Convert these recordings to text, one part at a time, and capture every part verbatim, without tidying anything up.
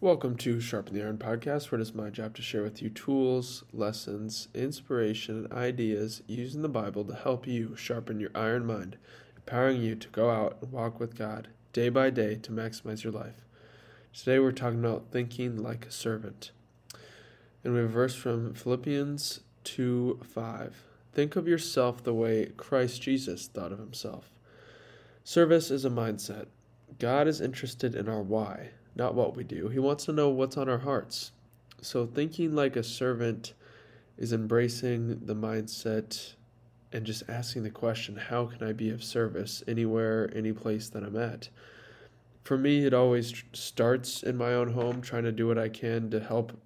Welcome to Sharpen the Iron Podcast, where it is my job to share with you tools, lessons, inspiration, and ideas using the Bible to help you sharpen your iron mind, empowering you to go out and walk with God day by day to maximize your life. Today we're talking about thinking like a servant. And we have a verse from Philippians two five. Think of yourself the way Christ Jesus thought of himself. Service is a mindset. God is interested in our why, not what we do. He wants to know what's on our hearts. So thinking like a servant is embracing the mindset and just asking the question, how can I be of service anywhere, any place that I'm at? For me, it always starts in my own home, trying to do what I can to help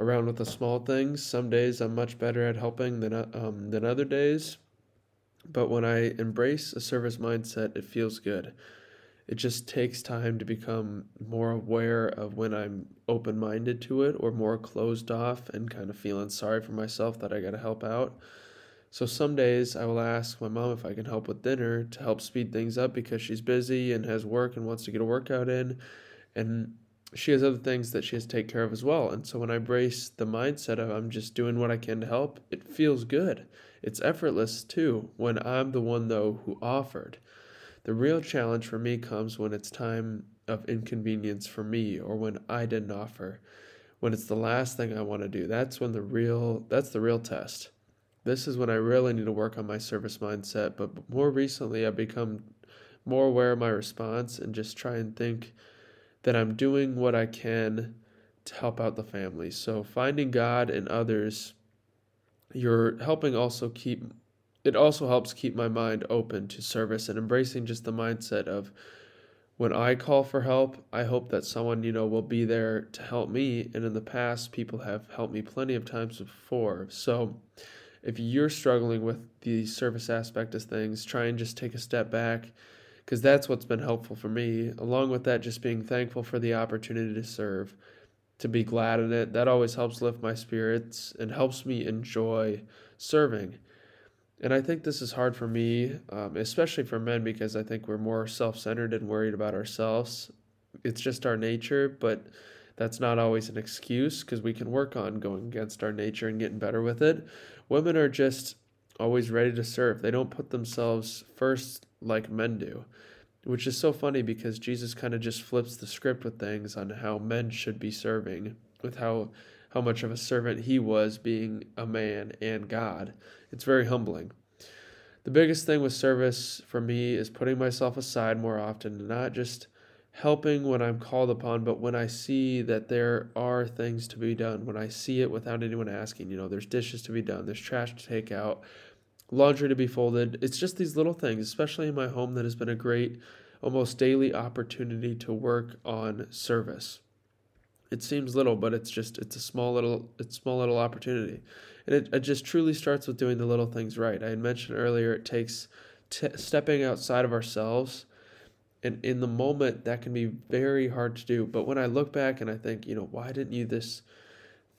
around with the small things. Some days I'm much better at helping than, um, than other days. But when I embrace a service mindset, it feels good. It just takes time to become more aware of when I'm open-minded to it or more closed off and kind of feeling sorry for myself that I got to help out. So some days I will ask my mom if I can help with dinner to help speed things up because she's busy and has work and wants to get a workout in. And she has other things that she has to take care of as well. And so when I embrace the mindset of I'm just doing what I can to help, it feels good. It's effortless too when I'm the one, though, who offered. The real challenge for me comes when it's time of inconvenience for me or when I didn't offer, when it's the last thing I want to do. That's when the real, that's the real test. This is when I really need to work on my service mindset, but more recently I've become more aware of my response and just try and think that I'm doing what I can to help out the family. So finding God and others, you're helping also keep It also helps keep my mind open to service and embracing just the mindset of when I call for help, I hope that someone, you know, will be there to help me. And in the past, people have helped me plenty of times before. So if you're struggling with the service aspect of things, try and just take a step back because that's what's been helpful for me. Along with that, just being thankful for the opportunity to serve, to be glad in it. That always helps lift my spirits and helps me enjoy serving. And I think this is hard for me, um, especially for men, because I think we're more self-centered and worried about ourselves. It's just our nature, but that's not always an excuse because we can work on going against our nature and getting better with it. Women are just always ready to serve. They don't put themselves first like men do, which is so funny because Jesus kind of just flips the script with things on how men should be serving, with how how much of a servant he was being a man and God. It's very humbling. The biggest thing with service for me is putting myself aside more often, not just helping when I'm called upon, but when I see that there are things to be done, when I see it without anyone asking. You know, there's dishes to be done, there's trash to take out, laundry to be folded. It's just these little things, especially in my home, that has been a great, almost daily opportunity to work on service. It seems little, but it's just, it's a small little, it's small little opportunity. And it, it just truly starts with doing the little things right. I had mentioned earlier, it takes t- stepping outside of ourselves. And in the moment, that can be very hard to do. But when I look back and I think, you know, why didn't you this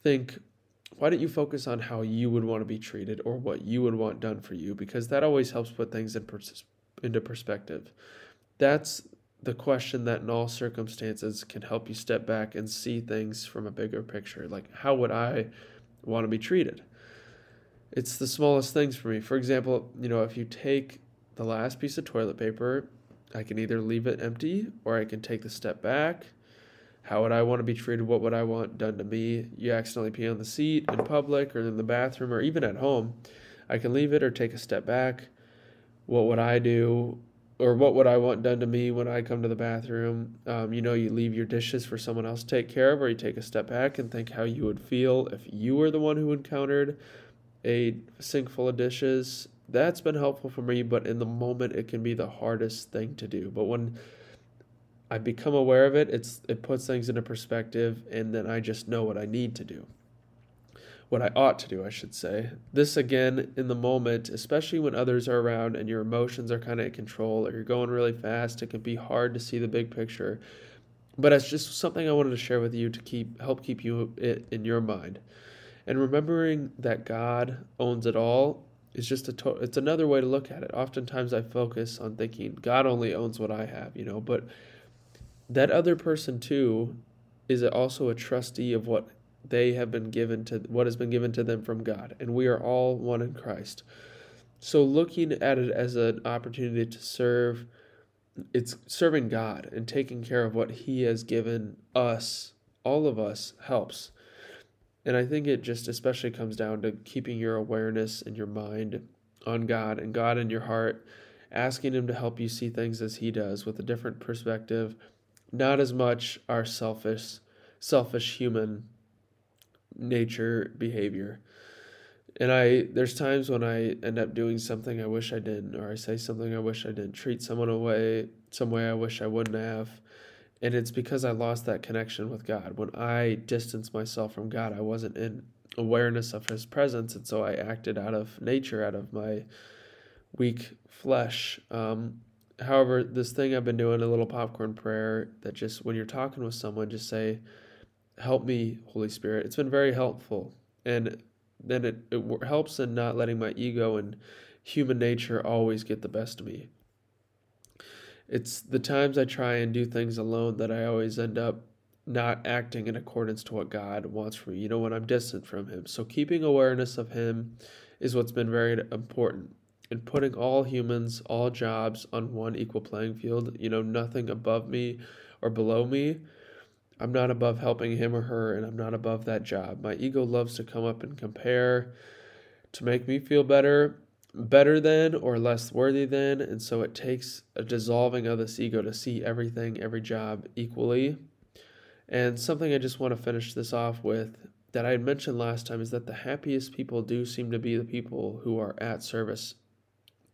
think, why didn't you focus on how you would want to be treated or what you would want done for you? Because that always helps put things in pers- into perspective. That's the question that in all circumstances can help you step back and see things from a bigger picture. Like, how would I want to be treated? It's the smallest things for me. For example, you know, if you take the last piece of toilet paper, I can either leave it empty or I can take the step back. How would I want to be treated? What would I want done to me? You accidentally pee on the seat in public or in the bathroom or even at home. I can leave it or take a step back. What would I do? Or what would I want done to me when I come to the bathroom? Um, you know, you leave your dishes for someone else to take care of, or you take a step back and think how you would feel if you were the one who encountered a sink full of dishes. That's been helpful for me, but in the moment, it can be the hardest thing to do. But when I become aware of it, it's it puts things into perspective, and then I just know what I need to do. What I ought to do, I should say. This, again, in the moment, especially when others are around and your emotions are kind of in control or you're going really fast, it can be hard to see the big picture. But it's just something I wanted to share with you to keep help keep you it in your mind. And remembering that God owns it all is just a to- it's another way to look at it. Oftentimes I focus on thinking God only owns what I have, you know, but that other person too is also a trustee of what they have been given to what has been given to them from God, and we are all one in Christ. So looking at it as an opportunity to serve, it's serving God and taking care of what he has given us, all of us, helps. And I think it just especially comes down to keeping your awareness and your mind on God and God in your heart, asking him to help you see things as he does with a different perspective, not as much our selfish, selfish human nature behavior. And I, there's times when I end up doing something I wish I didn't, or I say something I wish I didn't, treat someone away some way I wish I wouldn't have. And it's because I lost that connection with God. When I distanced myself from God, I wasn't in awareness of his presence. And so I acted out of nature, out of my weak flesh. Um, however, this thing I've been doing, a little popcorn prayer, that just when you're talking with someone, just say, help me, Holy Spirit. It's been very helpful. And then it, it helps in not letting my ego and human nature always get the best of me. It's the times I try and do things alone that I always end up not acting in accordance to what God wants from me, you know, when I'm distant from him. So keeping awareness of him is what's been very important. And putting all humans, all jobs on one equal playing field, you know, nothing above me or below me. I'm not above helping him or her, and I'm not above that job. My ego loves to come up and compare to make me feel better, better than or less worthy than, and so it takes a dissolving of this ego to see everything, every job equally. And something I just want to finish this off with that I had mentioned last time is that the happiest people do seem to be the people who are at service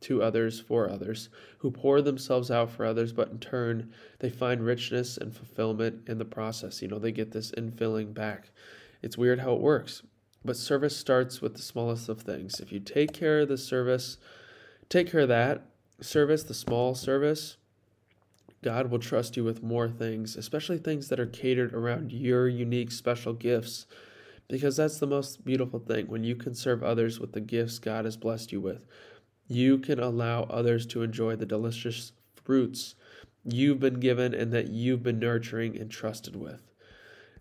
to others, for others, who pour themselves out for others, but in turn, they find richness and fulfillment in the process. You know, they get this infilling back. It's weird how it works, but service starts with the smallest of things. If you take care of the service, take care of that service, the small service, God will trust you with more things, especially things that are catered around your unique special gifts, because that's the most beautiful thing, when you can serve others with the gifts God has blessed you with. You can allow others to enjoy the delicious fruits you've been given and that you've been nurturing and trusted with.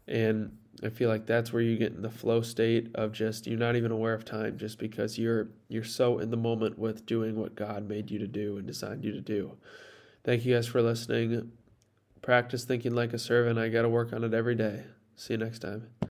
And I feel like that's where you get in the flow state of just, you're not even aware of time, just because you're you're so in the moment with doing what God made you to do and designed you to do. Thank you guys for listening. Practice thinking like a servant. I got to work on it every day. See you next time.